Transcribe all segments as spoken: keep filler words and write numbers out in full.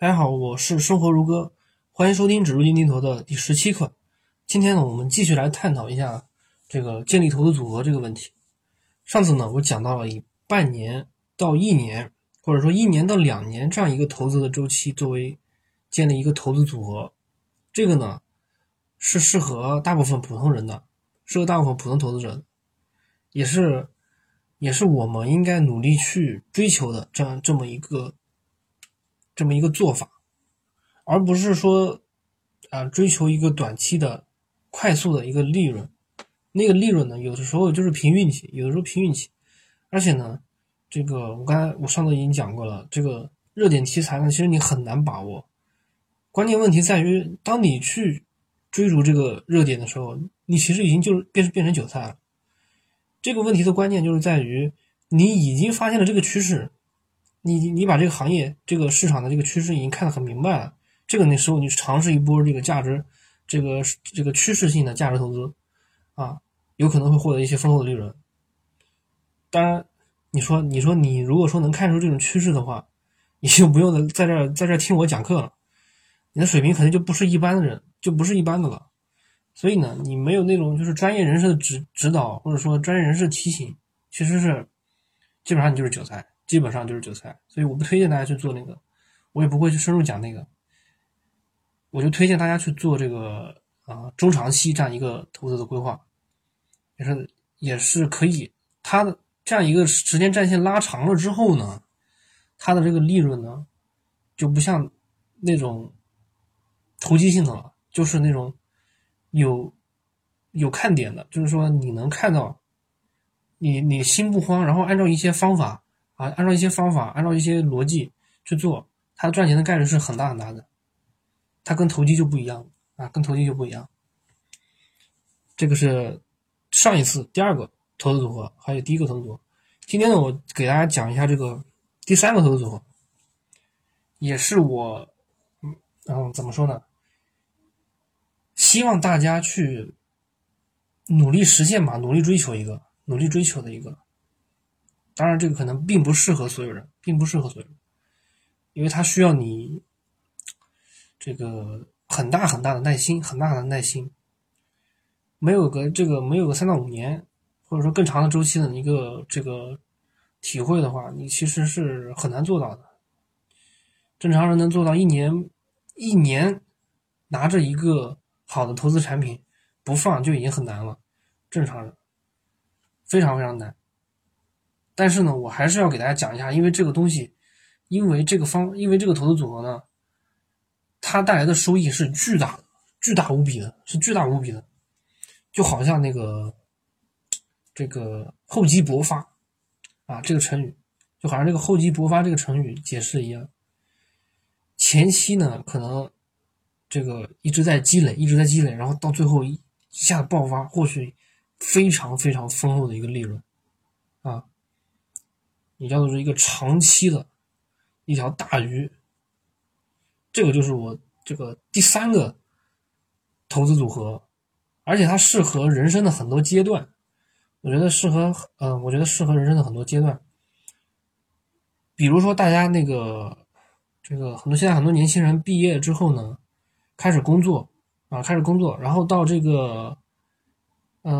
大家好，我是生活如歌，欢迎收听指路基金投的第十七课。今天呢，我们继续来探讨一下这个建立投资组合这个问题。上次呢，我讲到了以半年到一年，或者说一年到两年这样一个投资的周期作为建立一个投资组合，这个呢是适合大部分普通人的，适合大部分普通投资者的，也是也是我们应该努力去追求的这样这么一个。这么一个做法，而不是说啊追求一个短期的快速的一个利润，那个利润呢有的时候就是凭运气，有的时候凭运气，而且呢这个我刚才我上次已经讲过了，这个热点题材呢其实你很难把握，关键问题在于当你去追逐这个热点的时候，你其实已经就是变成变成韭菜了。这个问题的关键就是在于你已经发现了这个趋势，你你把这个行业这个市场的这个趋势已经看得很明白了，这个那时候你尝试一波这个价值这个这个趋势性的价值投资啊，有可能会获得一些丰厚的利润。当然你说你说你如果说能看出这种趋势的话，你就不用在这在这听我讲课了，你的水平肯定就不是一般的人，就不是一般的了。所以呢，你没有那种就是专业人士的指指导，或者说专业人士提醒，其实是基本上你就是韭菜。基本上就是韭菜，所以我不推荐大家去做那个，我也不会去深入讲那个，我就推荐大家去做这个啊中长期这样一个投资的规划，也是也是可以，它的这样一个时间战线拉长了之后呢，它的这个利润呢就不像那种投机性的了，就是那种有有看点的，就是说你能看到，你你心不慌，然后按照一些方法。啊，按照一些方法，按照一些逻辑去做，它赚钱的概率是很大很大的。它跟投机就不一样啊，跟投机就不一样。这个是上一次第二个投资组合，还有第一个投资组合。今天呢，我给大家讲一下这个第三个投资组合，也是我嗯嗯怎么说呢？希望大家去努力实现吧，努力追求一个，努力追求的一个。当然这个可能并不适合所有人，并不适合所有人，因为它需要你这个很大很大的耐心，很大的耐心，没有个这个没有个三到五年或者说更长的周期的一个这个体会的话，你其实是很难做到的。正常人能做到一年一年拿着一个好的投资产品不放就已经很难了，正常人非常非常难。但是呢，我还是要给大家讲一下，因为这个东西，因为这个方，因为这个投资组合呢，它带来的收益是巨大的，巨大无比的，是巨大无比的，就好像那个这个厚积薄发啊，这个成语，就好像这个厚积薄发这个成语解释一样，前期呢可能这个一直在积累，一直在积累，然后到最后一下爆发，获取非常非常丰厚的一个利润啊。你叫做是一个长期的一条大鱼，这个就是我这个第三个投资组合，而且它适合人生的很多阶段，我觉得适合，呃，我觉得适合人生的很多阶段。比如说大家那个这个很多现在很多年轻人毕业之后呢，开始工作啊，开始工作，然后到这个嗯、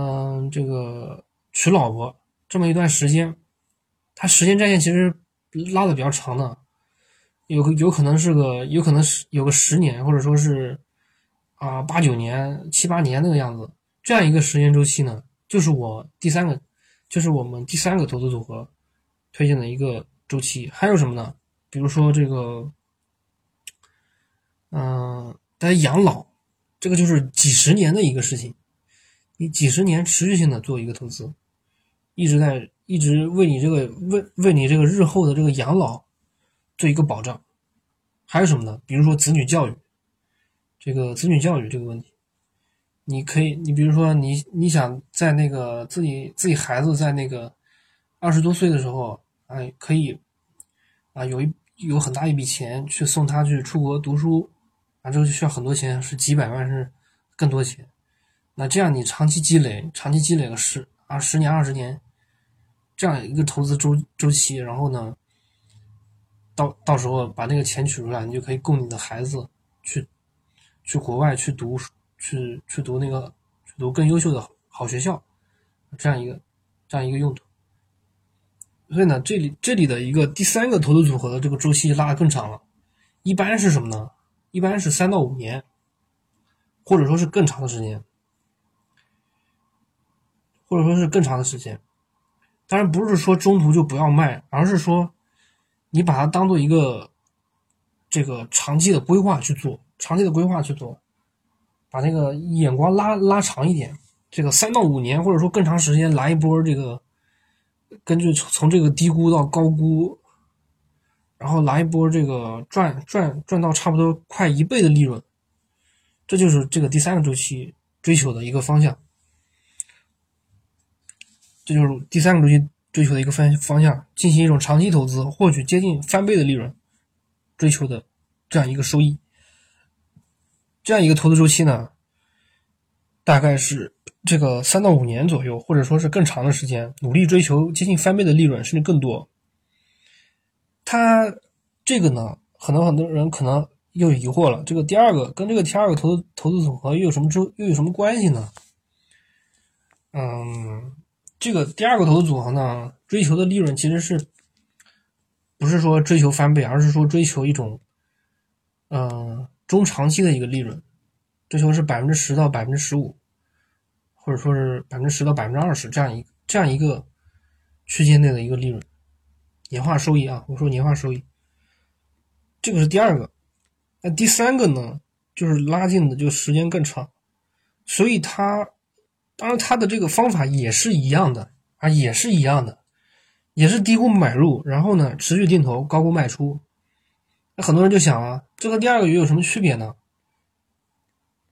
呃、这个娶老婆这么一段时间。它时间战线其实拉的比较长的，有个有可能是个有可能是有个十年，或者说是啊八九年七八年那个样子，这样一个时间周期呢，就是我第三个，就是我们第三个投资组合推荐的一个周期。还有什么呢？比如说这个，嗯、呃，大家养老，这个就是几十年的一个事情，你几十年持续性的做一个投资，一直在。一直为你这个为为你这个日后的这个养老做一个保障。还有什么呢？比如说子女教育，这个子女教育这个问题，你可以，你比如说你你想在那个自己自己孩子在那个二十多岁的时候，哎，可以啊有一有很大一笔钱去送他去出国读书啊，这个就需要很多钱，是几百万，是更多钱。那这样你长期积累，长期积累个十啊十年二十年。这样一个投资周周期，然后呢，到到时候把那个钱取出来，你就可以供你的孩子去去国外去读去去读那个去读更优秀的好学校，这样一个这样一个用途。所以呢，这里这里的一个第三个投资组合的这个周期拉得更长了，一般是什么呢？一般是三到五年，或者说是更长的时间，或者说是更长的时间。当然不是说中途就不要卖，而是说你把它当做一个这个长期的规划去做，长期的规划去做，把那个眼光拉拉长一点，这个三到五年或者说更长时间来一波这个，根据从这个低估到高估，然后来一波这个赚赚赚到差不多快一倍的利润，这就是这个第三个周期追求的一个方向。这就是第三个周期追求的一个方向，进行一种长期投资，获取接近翻倍的利润，追求的这样一个收益。这样一个投资周期呢，大概是这个三到五年左右，或者说是更长的时间，努力追求接近翻倍的利润，甚至更多。它这个呢，很多很多人可能又疑惑了，这个第二个跟这个第二个投资投资组合又有什么又有什么关系呢？嗯。这个第二个投资组合呢，追求的利润其实是不是说追求翻倍，而是说追求一种嗯、呃、中长期的一个利润，追求是 百分之十 到 百分之十五， 或者说是 百分之十 到 百分之二十， 这样一这样一个区间内的一个利润，年化收益啊，我说年化收益。这个是第二个。那第三个呢，就是拉近的就时间更长，所以它当然它的这个方法也是一样的啊，也是一样的，也是低估买入，然后呢持续定投，高估卖出。那很多人就想啊，这个第二个又有什么区别呢？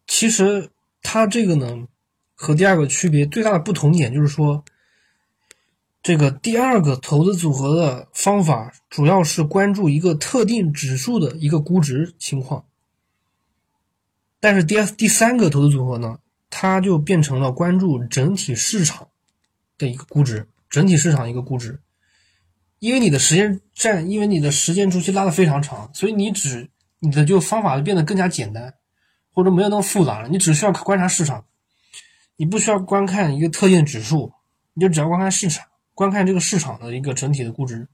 其实它这个呢和第二个区别最大的不同点就是说，这个第二个投资组合的方法主要是关注一个特定指数的一个估值情况，但是第第三个投资组合呢，它就变成了关注整体市场的一个估值，整体市场一个估值。因为你的时间占，因为你的时间周期拉得非常长，所以你只你的就方法就变得更加简单，或者没有那么复杂了。你只需要观察市场，你不需要观看一个特定指数，你就只要观看市场，观看这个市场的一个整体的估值，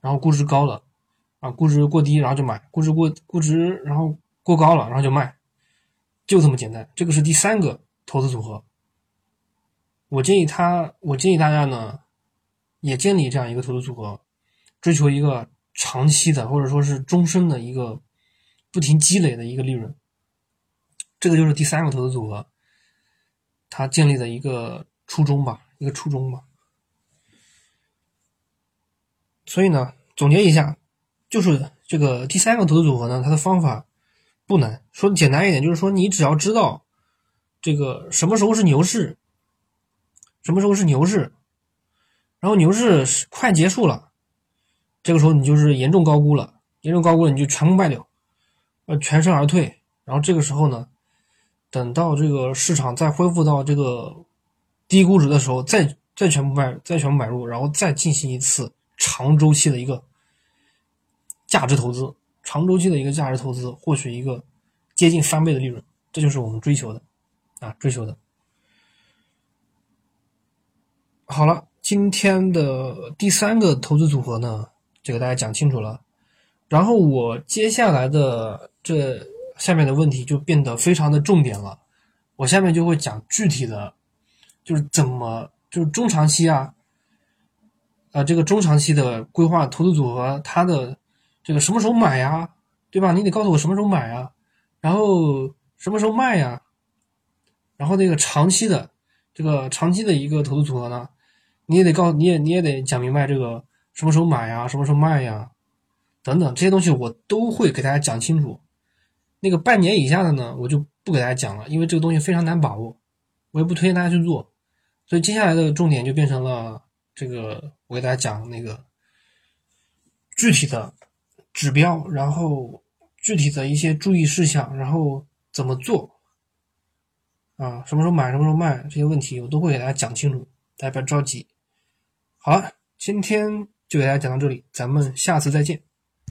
然后估值高了啊，估值过低然后就买，估值过估值然后过高了然后就卖。就这么简单，这个是第三个投资组合。我建议他，我建议大家呢，也建立这样一个投资组合，追求一个长期的，或者说是终身的一个不停积累的一个利润。这个就是第三个投资组合，他建立的一个初衷吧，一个初衷吧。所以呢，总结一下，就是这个第三个投资组合呢，它的方法不难，说简单一点就是说，你只要知道这个什么时候是牛市，什么时候是牛市，然后牛市快结束了，这个时候你就是严重高估了，严重高估了你就全部卖掉，呃，全身而退。然后这个时候呢，等到这个市场再恢复到这个低估值的时候，再再全部卖，再全部买入，然后再进行一次长周期的一个价值投资。长周期的一个价值投资，获取一个接近翻倍的利润，这就是我们追求的啊，追求的。好了，今天的第三个投资组合呢，这个大家讲清楚了。然后我接下来的这下面的问题就变得非常的重点了，我下面就会讲具体的，就是怎么就是中长期啊，啊、呃、这个中长期的规划投资组合，它的这个什么时候买呀，对吧？你得告诉我什么时候买呀，然后什么时候卖呀，然后那个长期的这个长期的一个投资组合呢，你也得告你也你也得讲明白这个什么时候买呀，什么时候卖呀，等等这些东西我都会给大家讲清楚。那个半年以下的呢，我就不给大家讲了，因为这个东西非常难把握，我也不推荐大家去做。所以接下来的重点就变成了这个，我给大家讲那个具体的指标，然后具体的一些注意事项，然后怎么做啊？什么时候买，什么时候卖，这些问题我都会给大家讲清楚，大家不要着急。好了，今天就给大家讲到这里，咱们下次再见。